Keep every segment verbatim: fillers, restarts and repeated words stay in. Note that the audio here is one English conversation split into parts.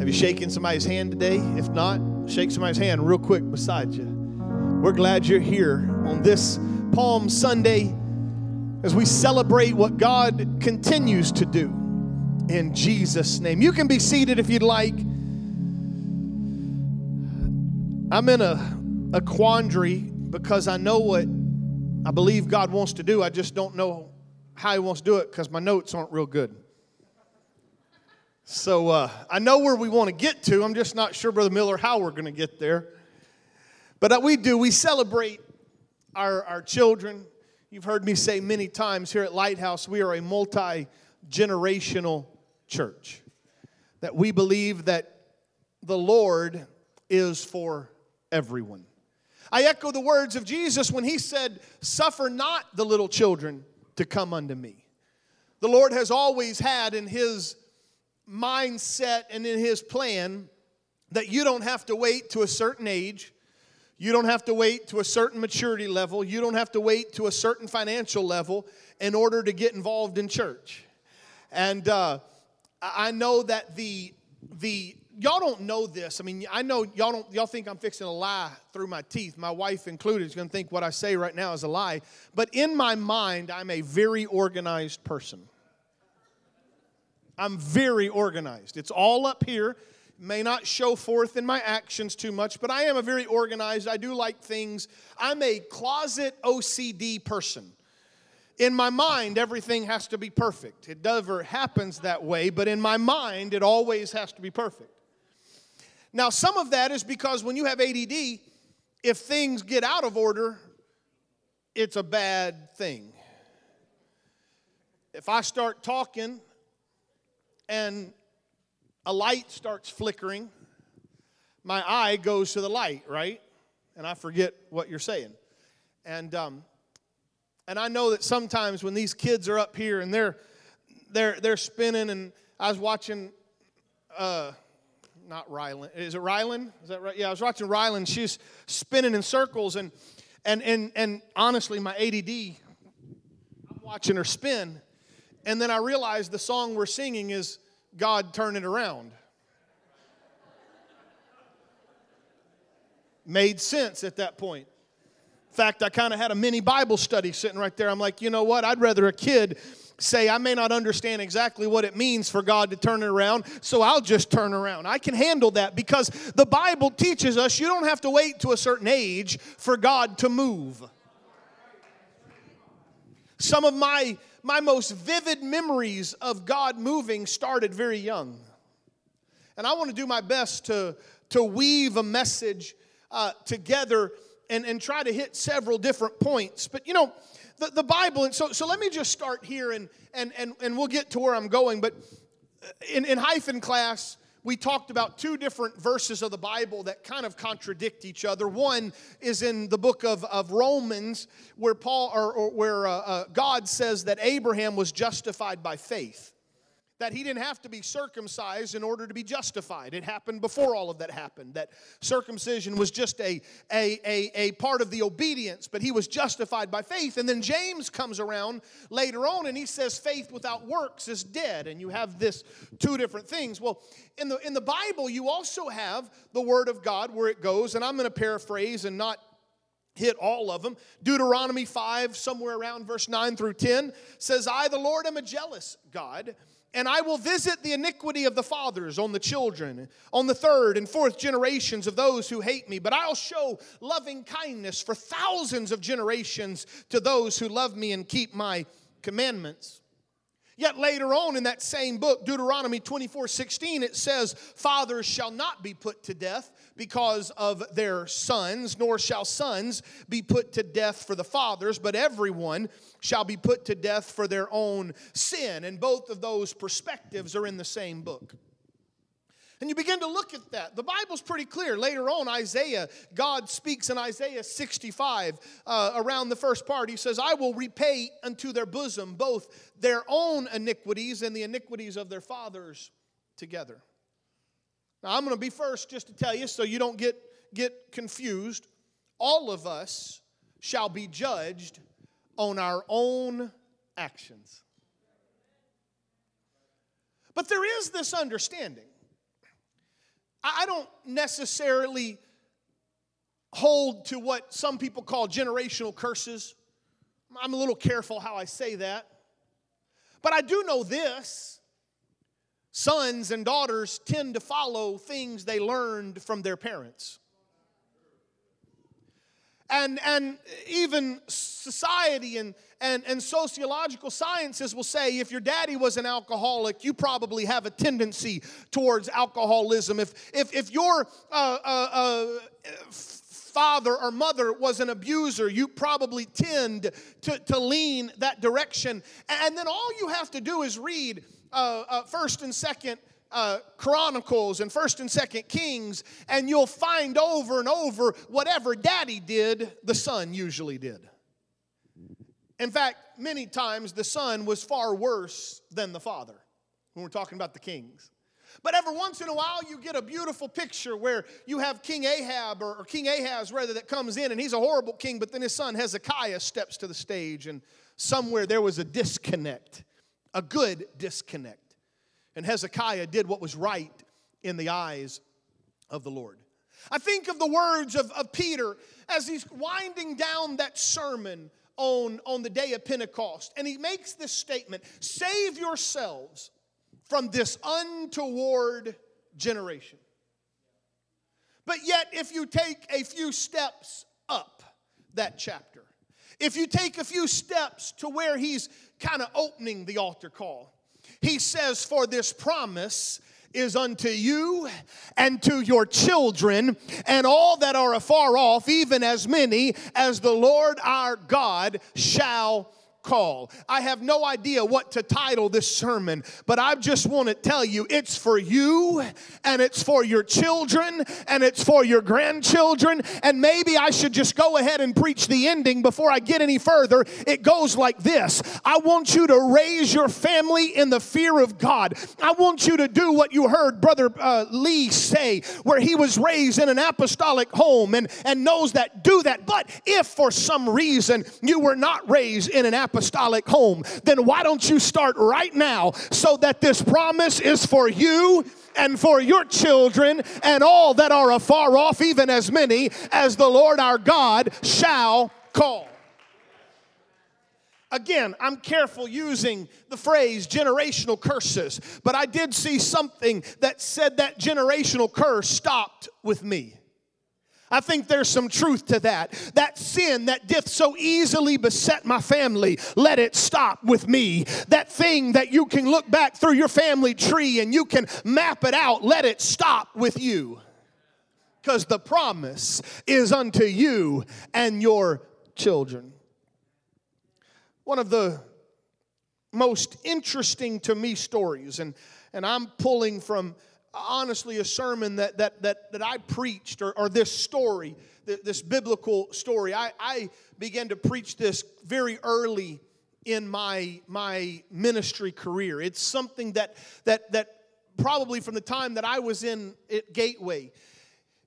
Have you shaken somebody's hand today? If not, shake somebody's hand real quick beside you. We're glad you're here on this Palm Sunday as we celebrate what God continues to do in Jesus' name. You can be seated if you'd like. I'm in a, a quandary because I know what I believe God wants to do. I just don't know how He wants to do it because my notes aren't real good. So uh, I know where we want to get to. I'm just not sure, Brother Miller, how we're going to get there. But we do. We celebrate our, our children. You've heard me say many times here at Lighthouse, we are a multi-generational church. That we believe that the Lord is for everyone. I echo the words of Jesus when He said, "Suffer not the little children to come unto me." The Lord has always had in His mindset and in His plan that you don't have to wait to a certain age. You don't have to wait to a certain maturity level. You don't have to wait to a certain financial level in order to get involved in church. And uh, I know that the the y'all don't know this. I mean, I know y'all don't. Y'all think I'm fixing a lie through my teeth. My wife included is going to think what I say right now is a lie. But in my mind, I'm a very organized person. I'm very organized. It's all up here. May not show forth in my actions too much, but I am a very organized. I do like things. I'm a closet O C D person. In my mind, everything has to be perfect. It never happens that way, but in my mind, it always has to be perfect. Now, some of that is because when you have A D D, if things get out of order, it's a bad thing. If I start talking and a light starts flickering, my eye goes to the light, right? And I forget what you're saying. And um, and I know that sometimes when these kids are up here and they're they're they're spinning, and I was watching, uh, not Ryland, is it Ryland? Is that right? Yeah, I was watching Ryland. She's spinning in circles, and and and and honestly, my A D D, I'm watching her spin, and then I realized the song we're singing is God Turn It Around. Made sense at that point. In fact, I kind of had a mini Bible study sitting right there. I'm like, you know what? I'd rather a kid say, I may not understand exactly what it means for God to turn it around, so I'll just turn around. I can handle that because the Bible teaches us you don't have to wait to a certain age for God to move. Some of my My most vivid memories of God moving started very young. And I want to do my best to, to weave a message uh, together and, and try to hit several different points. But, you know, the, the Bible, and so so let me just start here, and and and, and we'll get to where I'm going. But in, in hyphen class, we talked about two different verses of the Bible that kind of contradict each other. One is in the book of, of Romans, where Paul or, or where uh, uh, God says that Abraham was justified by faith, that he didn't have to be circumcised in order to be justified. It happened before all of that happened, that circumcision was just a a a, a part of the obedience, but he was justified by faith. And then James comes around later on, and he says faith without works is dead, and you have this two different things. Well, in the in the Bible, you also have the Word of God where it goes, and I'm going to paraphrase and not hit all of them. Deuteronomy five, somewhere around verse nine through ten, says, I, the Lord, am a jealous God, and I will visit the iniquity of the fathers on the children, on the third and fourth generations of those who hate me. But I'll show loving kindness for thousands of generations to those who love me and keep my commandments. Yet later on in that same book, Deuteronomy twenty-four sixteen, it says, fathers shall not be put to death because of their sons, nor shall sons be put to death for the fathers, but everyone shall be put to death for their own sin. And both of those perspectives are in the same book. And you begin to look at that. The Bible's pretty clear. Later on, Isaiah, God speaks in Isaiah sixty-five, uh, around the first part. He says, I will repay unto their bosom both their own iniquities and the iniquities of their fathers together. Now, I'm going to be first just to tell you so you don't get, get confused. All of us shall be judged on our own actions. But there is this understanding I don't necessarily hold to what some people call generational curses. I'm a little careful how I say that. But I do know this. Sons and daughters tend to follow things they learned from their parents. And and even society and, and, and sociological sciences will say if your daddy was an alcoholic, you probably have a tendency towards alcoholism. If if if your uh, uh, uh, father or mother was an abuser, you probably tend to, to lean that direction. And then all you have to do is read uh, uh, First and Second Uh, Chronicles and First and Second Kings, and you'll find over and over whatever daddy did, the son usually did. In fact, many times the son was far worse than the father when we're talking about the kings. But every once in a while you get a beautiful picture where you have King Ahab or, or King Ahaz rather that comes in, and he's a horrible king, but then his son Hezekiah steps to the stage, and somewhere there was a disconnect, a good disconnect. And Hezekiah did what was right in the eyes of the Lord. I think of the words of, of Peter as he's winding down that sermon on, on the day of Pentecost. And he makes this statement, save yourselves from this untoward generation. But yet, if you take a few steps up that chapter, if you take a few steps to where he's kind of opening the altar call, he says, for this promise is unto you and to your children and all that are afar off, even as many as the Lord our God shall call. I have no idea what to title this sermon, but I just want to tell you it's for you, and it's for your children, and it's for your grandchildren, and maybe I should just go ahead and preach the ending before I get any further. It goes like this. I want you to raise your family in the fear of God. I want you to do what you heard Brother uh, Lee say, where he was raised in an apostolic home and, and knows that, do that. But if for some reason you were not raised in an apostolic apostolic home, then why don't you start right now so that this promise is for you and for your children and all that are afar off, even as many as the Lord our God shall call. Again, I'm careful using the phrase generational curses, but I did see something that said that generational curse stopped with me. I think there's some truth to that. That sin that did so easily beset my family, let it stop with me. That thing that you can look back through your family tree and you can map it out, let it stop with you. Because the promise is unto you and your children. One of the most interesting to me stories, and, and I'm pulling from honestly a sermon that that that that I preached, or, or this story, this biblical story. I, I began to preach this very early in my my ministry career. It's something that that that probably from the time that I was in at Gateway,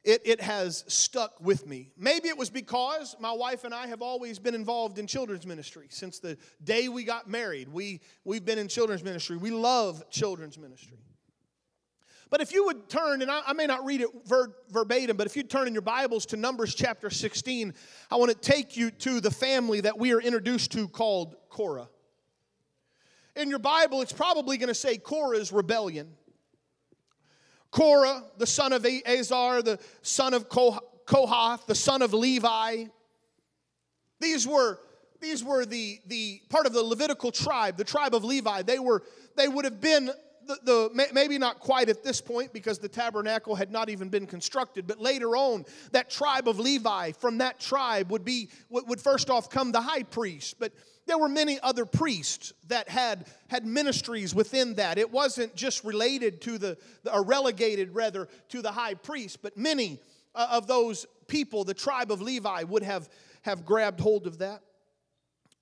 it, it has stuck with me. Maybe it was because my wife and I have always been involved in children's ministry. Since the day we got married, we we've been in children's ministry. We love children's ministry. But if you would turn, and I, I may not read it ver- verbatim, but if you turn in your Bibles to Numbers chapter sixteen, I want to take you to the family that we are introduced to called Korah. In your Bible, it's probably going to say Korah's rebellion. Korah, the son of Izhar, the son of Kohath, the son of Levi. These were these were the the part of the Levitical tribe, the tribe of Levi. They were they would have been. The, the, maybe not quite at this point because the tabernacle had not even been constructed, but later on, that tribe of Levi, from that tribe would be would first off come the high priest, but there were many other priests that had had ministries within that. It wasn't just related to the, or relegated rather, to the high priest, but many of those people, the tribe of Levi, would have, have grabbed hold of that.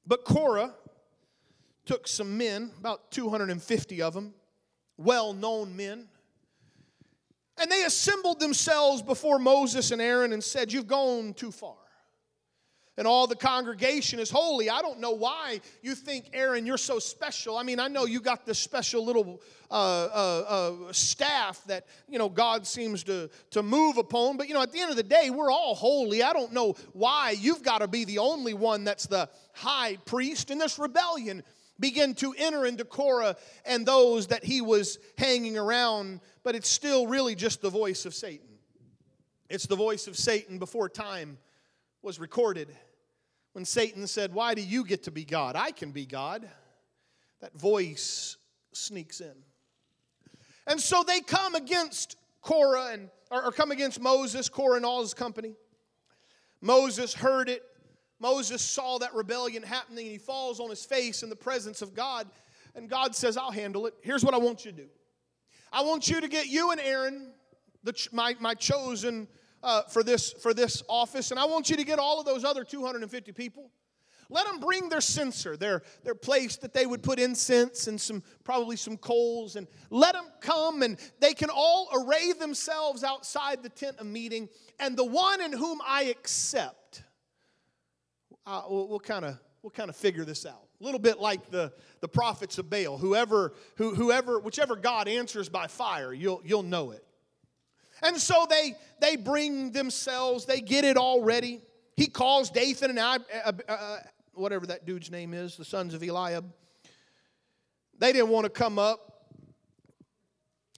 But Korah took some men, about two hundred fifty of them, well-known men. And they assembled themselves before Moses and Aaron and said, you've gone too far. and all the congregation is holy. I don't know why you think, Aaron, you're so special. I mean, I know you got this special little uh, uh, uh, staff that, you know, God seems to, to move upon. But, you know, at the end of the day, we're all holy. I don't know why you've got to be the only one that's the high priest. And this rebellion began to enter into Korah and those that he was hanging around. But it's still really just the voice of Satan. It's the voice of Satan before time was recorded, when Satan said, why do you get to be God? I can be God. That voice sneaks in. And so they come against Korah, and, or, or come against Moses, Korah and all his company. Moses heard it. Moses saw that rebellion happening, and he falls on his face in the presence of God. And God says, I'll handle it. Here's what I want you to do. I want you to get you and Aaron, the, my, my chosen Uh, for this for this office, and I want you to get all of those other two hundred fifty people. Let them bring their censer, their their place that they would put incense and some probably some coals, and let them come, and they can all array themselves outside the tent of meeting. And the one in whom I accept, uh, we'll, we'll kind of we'll kind of figure this out. A little bit like the, the prophets of Baal, whoever who whoever whichever God answers by fire, you'll you'll know it. And so they they bring themselves, they get it all ready. He calls Dathan and I, uh, uh, whatever that dude's name is, the sons of Eliab. They didn't want to come up.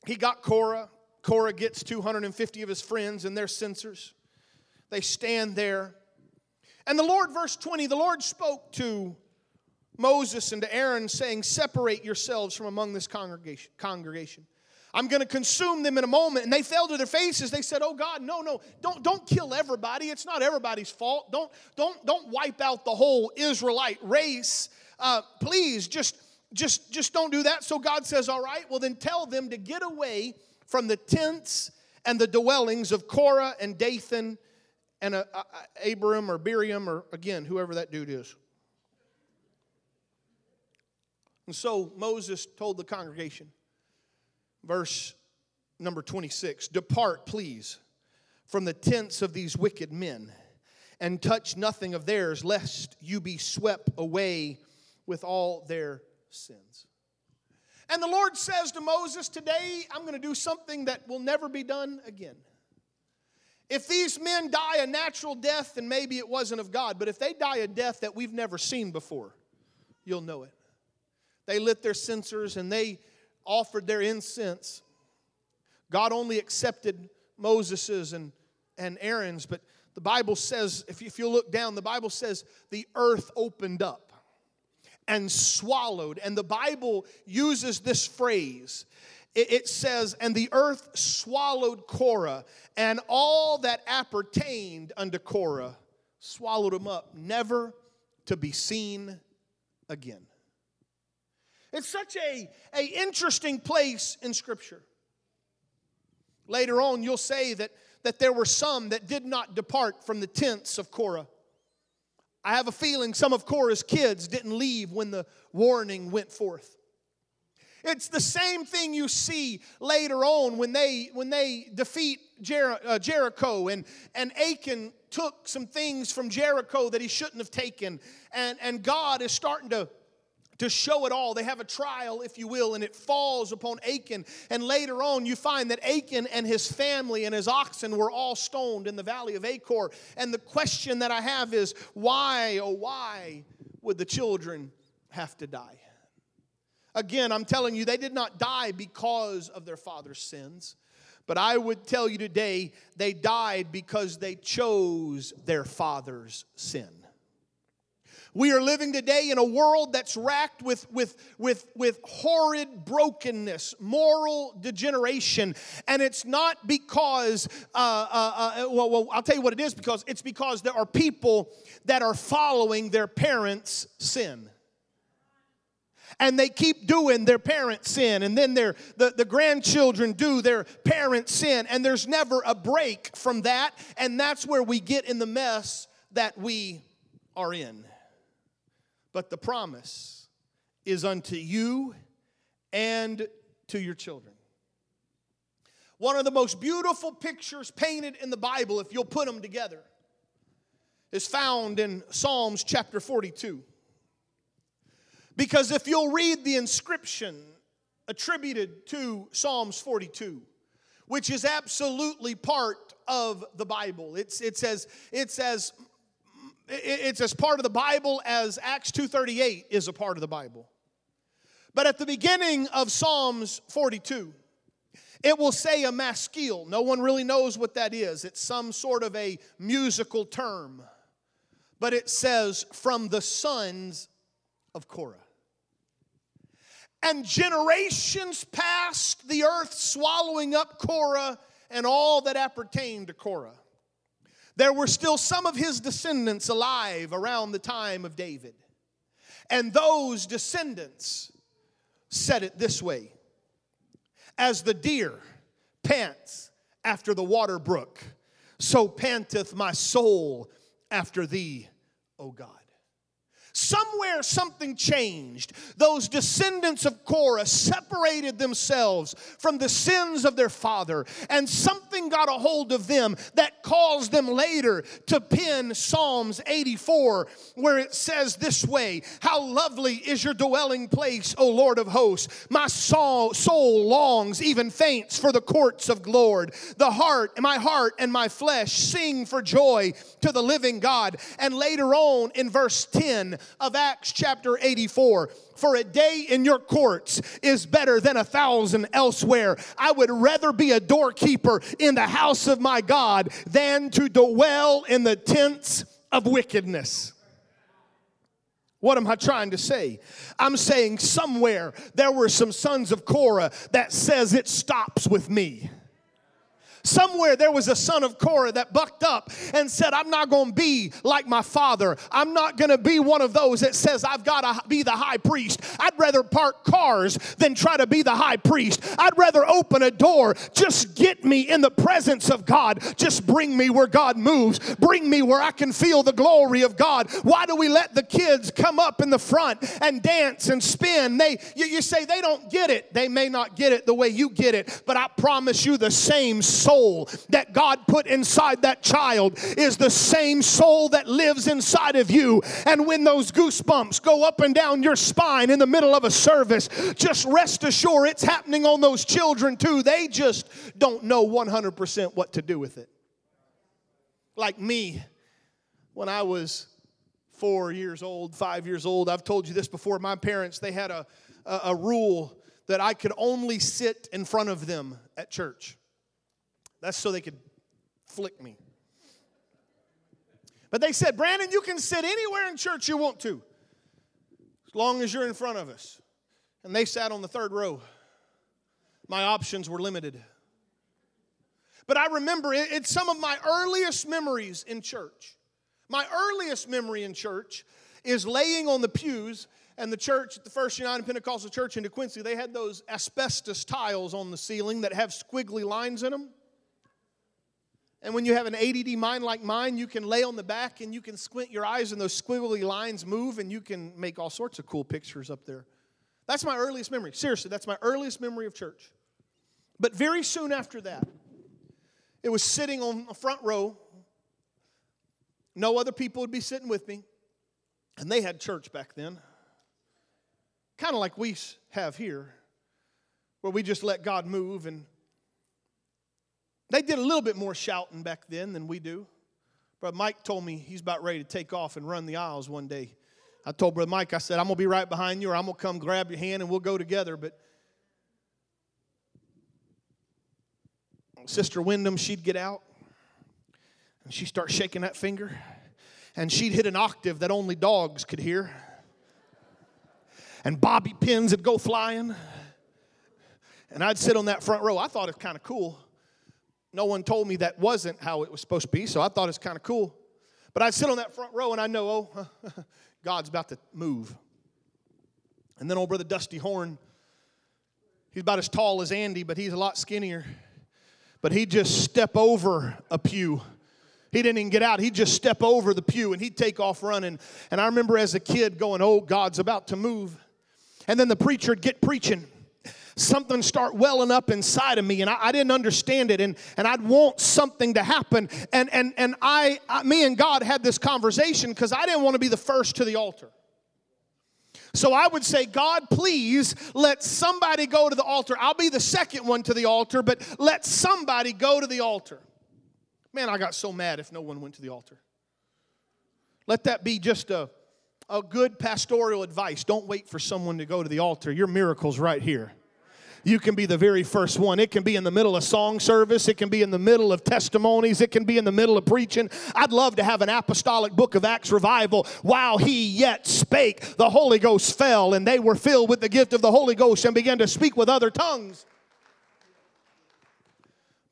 He got Korah. Korah gets two hundred fifty of his friends and their censers. They stand there. And the Lord, verse twenty, the Lord spoke to Moses and to Aaron, saying, separate yourselves from among this congregation. congregation. I'm going to consume them in a moment. And they fell to their faces. They said, oh, God, no, no, don't, don't kill everybody. It's not everybody's fault. Don't, don't, don't wipe out the whole Israelite race. Uh, please, just, just, just don't do that. So God says, all right, well, then tell them to get away from the tents and the dwellings of Korah and Dathan and uh, uh, Abiram or Biriam or, again, whoever that dude is. And so Moses told the congregation, verse number twenty-six, depart, please, from the tents of these wicked men, and touch nothing of theirs, lest you be swept away with all their sins. And the Lord says to Moses, today I'm going to do something that will never be done again. If these men die a natural death, then maybe it wasn't of God, but if they die a death that we've never seen before, you'll know it. They lit their censers and they offered their incense. God only accepted Moses's and, and Aaron's, but the Bible says, if you, if you look down, the Bible says the earth opened up and swallowed. And the Bible uses this phrase. It, it says, and the earth swallowed Korah, and all that appertained unto Korah swallowed him up, never to be seen again. It's such a, a interesting place in Scripture. Later on, you'll say that, that there were some that did not depart from the tents of Korah. I have a feeling some of Korah's kids didn't leave when the warning went forth. It's the same thing you see later on when they when they defeat Jer- uh, Jericho and, and Achan took some things from Jericho that he shouldn't have taken. And, and God is starting to To show it all. They have a trial, if you will, and it falls upon Achan. And later on, you find that Achan and his family and his oxen were all stoned in the valley of Achor. And the question that I have is, why, oh why, would the children have to die? Again, I'm telling you, they did not die because of their father's sins. But I would tell you today, they died because they chose their father's sin. We are living today in a world that's racked with, with, with, with horrid brokenness, moral degeneration. And it's not because, uh, uh, uh, well, well, I'll tell you what it is, because it's because there are people that are following their parents' sin. And they keep doing their parents' sin. And then their the, the grandchildren do their parents' sin. And there's never a break from that. And that's where we get in the mess that we are in. But the promise is unto you and to your children. One of the most beautiful pictures painted in the Bible, if you'll put them together, is found in Psalms chapter forty-two. Because if you'll read the inscription attributed to Psalms forty-two, which is absolutely part of the Bible, it's it's as it's as it's as part of the Bible as Acts two thirty-eight is a part of the Bible. But at the beginning of Psalms forty-two, it will say a maskeel. No one really knows what that is. It's some sort of a musical term. But it says, from the sons of Korah. And generations passed, the earth swallowing up Korah and all that appertained to Korah. There were still some of his descendants alive around the time of David. And those descendants said it this way: as the deer pants after the water brook, so panteth my soul after thee, O God. Somewhere something changed. Those descendants of Korah separated themselves from the sins of their father, and something got a hold of them that caused them later to pen Psalms eighty-four, where it says this way: how lovely is your dwelling place, O Lord of hosts. My soul, soul longs, even faints, for the courts of Lord. The heart, my heart and my flesh sing for joy to the living God. And later on in verse ten of Acts chapter eighty-four, for a day in your courts is better than a thousand elsewhere. I would rather be a doorkeeper in the house of my God than to dwell in the tents of wickedness. What am I trying to say? I'm saying somewhere there were some sons of Korah that says it stops with me. Somewhere there was a son of Korah that bucked up and said, I'm not going to be like my father. I'm not going to be one of those that says I've got to be the high priest. I'd rather park cars than try to be the high priest. I'd rather open a door. Just get me in the presence of God. Just bring me where God moves. Bring me where I can feel the glory of God. Why do we let the kids come up in the front and dance and spin? They, you, you say they don't get it. They may not get it the way you get it, but I promise you the same soul that God put inside that child is the same soul that lives inside of you. And when those goosebumps go up and down your spine in the middle of a service, just rest assured it's happening on those children too. They just don't know one hundred percent what to do with it. Like me, when I was four years old, five years old, I've told you this before, my parents, they had a, a, a rule that I could only sit in front of them at church. That's so they could flick me. But they said, Brandon, you can sit anywhere in church you want to, as long as you're in front of us. And they sat on the third row. My options were limited. But I remember it, it's some of my earliest memories in church. My earliest memory in church is laying on the pews, and the church, the First United Pentecostal Church in DeQuincy, they had those asbestos tiles on the ceiling that have squiggly lines in them. And when you have an A D D mind like mine, you can lay on the back and you can squint your eyes and those squiggly lines move and you can make all sorts of cool pictures up there. That's my earliest memory. Seriously, that's my earliest memory of church. But very soon after that, it was sitting on the front row. No other people would be sitting with me. And they had church back then. Kind of like we have here, where we just let God move. And they did a little bit more shouting back then than we do. Brother Mike told me he's about ready to take off and run the aisles one day. I told Brother Mike, I said, I'm going to be right behind you, or I'm going to come grab your hand and we'll go together. But Sister Wyndham, she'd get out and she'd start shaking that finger and she'd hit an octave that only dogs could hear. And bobby pins would go flying. And I'd sit on that front row. I thought it was kind of cool. No one told me that wasn't how it was supposed to be, so I thought it's kind of cool. But I sit on that front row, and I know, oh, God's about to move. And then old Brother Dusty Horn, he's about as tall as Andy, but he's a lot skinnier. But he'd just step over a pew. He didn't even get out. He'd just step over the pew, and he'd take off running. And I remember as a kid going, oh, God's about to move. And then the preacher would get preaching. Something start welling up inside of me, and I, I didn't understand it, and, and I'd want something to happen. And and and I, I me and God had this conversation because I didn't want to be the first to the altar. So I would say, God, please let somebody go to the altar. I'll be the second one to the altar, but let somebody go to the altar. Man, I got so mad if no one went to the altar. Let that be just a, a good pastoral advice. Don't wait for someone to go to the altar. Your miracle's right here. You can be the very first one. It can be in the middle of song service. It can be in the middle of testimonies. It can be in the middle of preaching. I'd love to have an apostolic book of Acts revival. While he yet spake, the Holy Ghost fell, and they were filled with the gift of the Holy Ghost and began to speak with other tongues.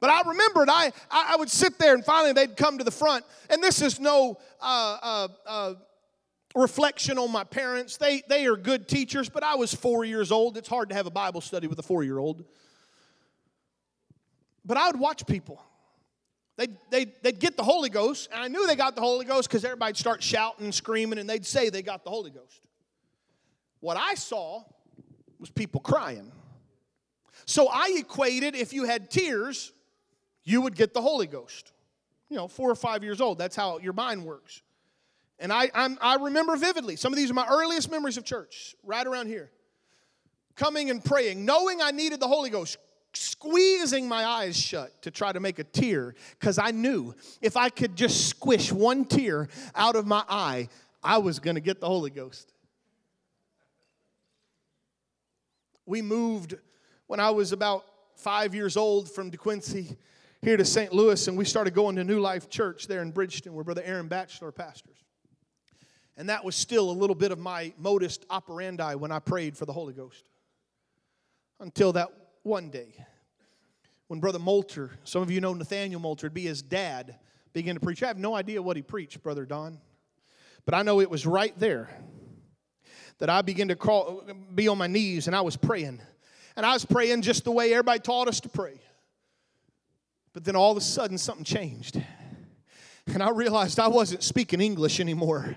But I remembered, I, I would sit there, and finally they'd come to the front. And this is no uh, uh, uh, reflection on my parents. They, they are good teachers, but I was four years old. It's hard to have a Bible study with a four-year-old. But I would watch people. They'd, they'd, they'd get the Holy Ghost, and I knew they got the Holy Ghost because everybody'd start shouting and screaming, and they'd say they got the Holy Ghost. What I saw was people crying. So I equated if you had tears, you would get the Holy Ghost. You know, four or five years old. That's how your mind works. And I I'm, I remember vividly, some of these are my earliest memories of church, right around here. Coming and praying, knowing I needed the Holy Ghost, squeezing my eyes shut to try to make a tear, because I knew if I could just squish one tear out of my eye, I was going to get the Holy Ghost. We moved when I was about five years old from DeQuincy here to Saint Louis, and we started going to New Life Church there in Bridgeton where Brother Aaron Batchelor pastors. And that was still a little bit of my modus operandi when I prayed for the Holy Ghost. Until that one day when Brother Moulter, some of you know Nathaniel Moulter, it'd be his dad, began to preach. I have no idea what he preached, Brother Don, but I know it was right there that I began to crawl, be on my knees, and I was praying. And I was praying just the way everybody taught us to pray. But then all of a sudden, something changed. And I realized I wasn't speaking English anymore.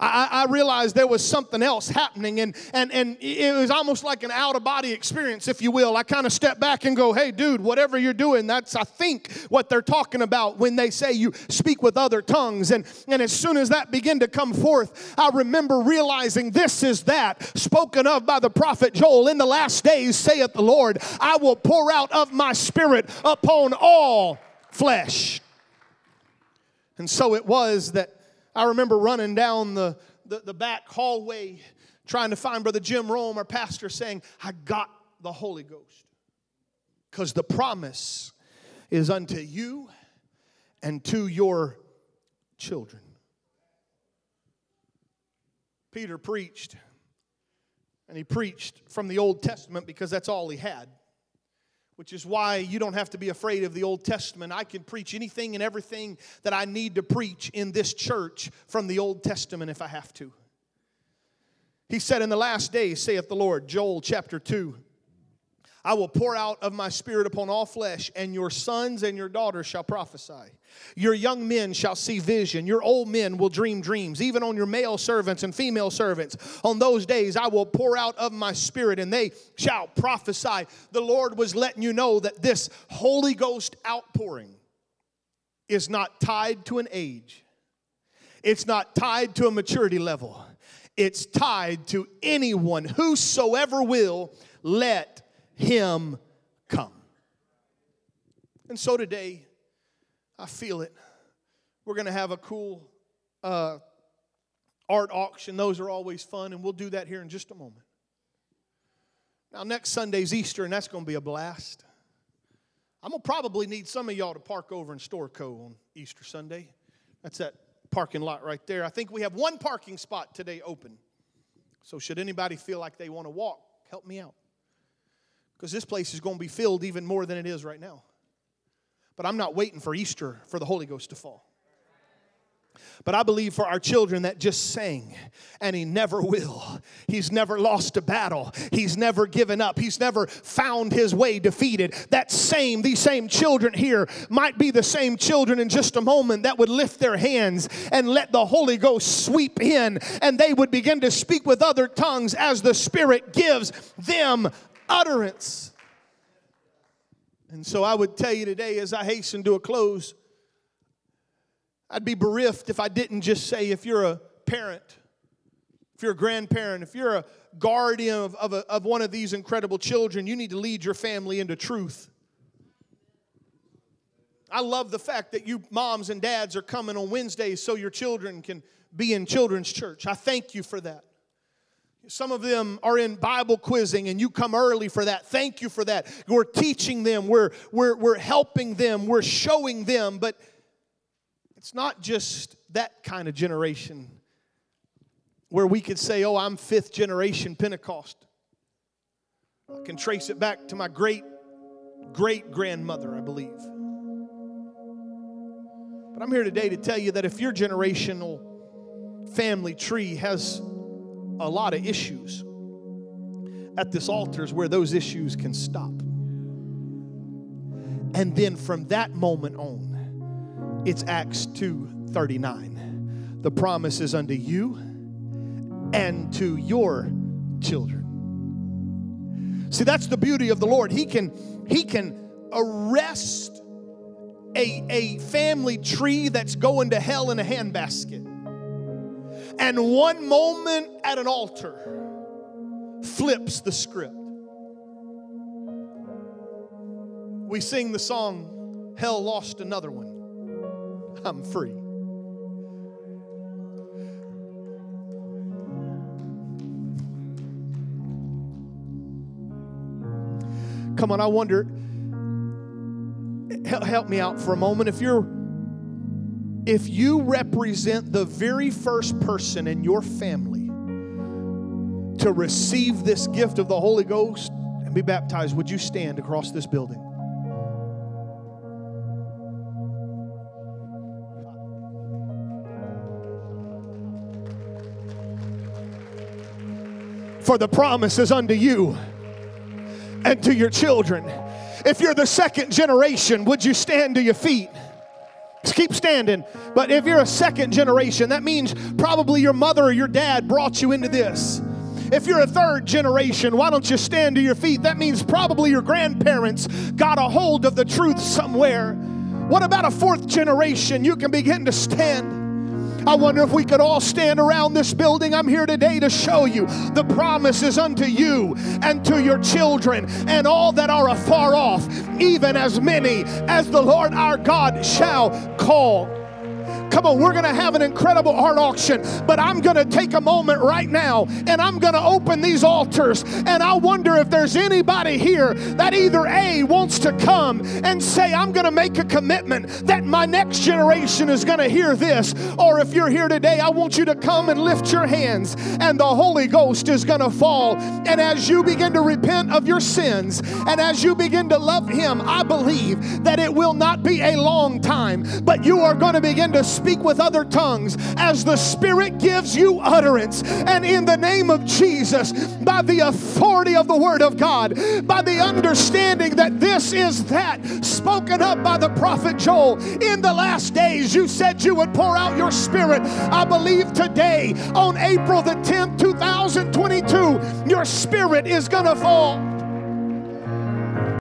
I, I realized there was something else happening, and, and, and it was almost like an out-of-body experience, if you will. I kind of step back and go, hey, dude, whatever you're doing, that's, I think, what they're talking about when they say you speak with other tongues. And, and as soon as that began to come forth, I remember realizing this is that spoken of by the prophet Joel. In the last days, saith the Lord, I will pour out of my spirit upon all flesh. And so it was that I remember running down the, the, the back hallway trying to find Brother Jim Rome, our pastor, saying, I got the Holy Ghost. Because the promise is unto you and to your children. Peter preached, and he preached from the Old Testament because that's all he had. Which is why you don't have to be afraid of the Old Testament. I can preach anything and everything that I need to preach in this church from the Old Testament if I have to. He said, in the last days, saith the Lord, Joel chapter two, I will pour out of my spirit upon all flesh, and your sons and your daughters shall prophesy. Your young men shall see vision. Your old men will dream dreams, even on your male servants and female servants. On those days I will pour out of my spirit, and they shall prophesy. The Lord was letting you know that this Holy Ghost outpouring is not tied to an age. It's not tied to a maturity level. It's tied to anyone, whosoever will, let Him come. And so today, I feel it. We're going to have a cool uh, art auction. Those are always fun, and we'll do that here in just a moment. Now, next Sunday's Easter, and that's going to be a blast. I'm going to probably need some of y'all to park over in Store Co. on Easter Sunday. That's that parking lot right there. I think we have one parking spot today open. So should anybody feel like they want to walk, help me out. Because this place is going to be filled even more than it is right now. But I'm not waiting for Easter for the Holy Ghost to fall. But I believe for our children that just sang, and He never will. He's never lost a battle. He's never given up. He's never found His way defeated. That same, these same children here might be the same children in just a moment that would lift their hands and let the Holy Ghost sweep in, and they would begin to speak with other tongues as the Spirit gives them utterance. And so I would tell you today, as I hasten to a close, I'd be bereft if I didn't just say, if you're a parent, if you're a grandparent, if you're a guardian of, of, a, of one of these incredible children, you need to lead your family into truth. I love the fact that you moms and dads are coming on Wednesdays so your children can be in children's church. I thank you for that. Some of them are in Bible quizzing and you come early for that. Thank you for that. We're teaching them. We're, we're, we're helping them. We're showing them. But it's not just that kind of generation where we could say, oh, I'm fifth generation Pentecost. I can trace it back to my great, great grandmother, I believe. But I'm here today to tell you that if your generational family tree has a lot of issues, at this altar is where those issues can stop. And then from that moment on, it's Acts two thirty-nine. The promise is unto you and to your children. See, that's the beauty of the Lord. He can, he can arrest A, a family tree that's going to hell in a handbasket. And one moment at an altar flips the script. We sing the song, Hell Lost Another One. I'm free. Come on, I wonder... Help me out for a moment. If you're, if you represent the very first person in your family to receive this gift of the Holy Ghost and be baptized, would you stand across this building? For the promise is unto you and to your children. If you're the second generation, would you stand to your feet? Just keep standing. But if you're a second generation, that means probably your mother or your dad brought you into this. If you're a third generation, why don't you stand to your feet? That means probably your grandparents got a hold of the truth somewhere. What about a fourth generation? You can begin to stand. I wonder if we could all stand around this building. I'm here today to show you the promise is unto you and to your children and all that are afar off, even as many as the Lord our God shall call. Come on, we're going to have an incredible art auction, but I'm going to take a moment right now and I'm going to open these altars, and I wonder if there's anybody here that either A, wants to come and say, I'm going to make a commitment that my next generation is going to hear this, or if you're here today, I want you to come and lift your hands and the Holy Ghost is going to fall. And as you begin to repent of your sins and as you begin to love Him, I believe that it will not be a long time, but you are going to begin to speak with other tongues as the Spirit gives you utterance. And in the name of Jesus, by the authority of the Word of God, by the understanding that this is that spoken up by the prophet Joel, in the last days you said you would pour out your Spirit. I believe today, on April the tenth, two thousand twenty-two, your Spirit is going to fall.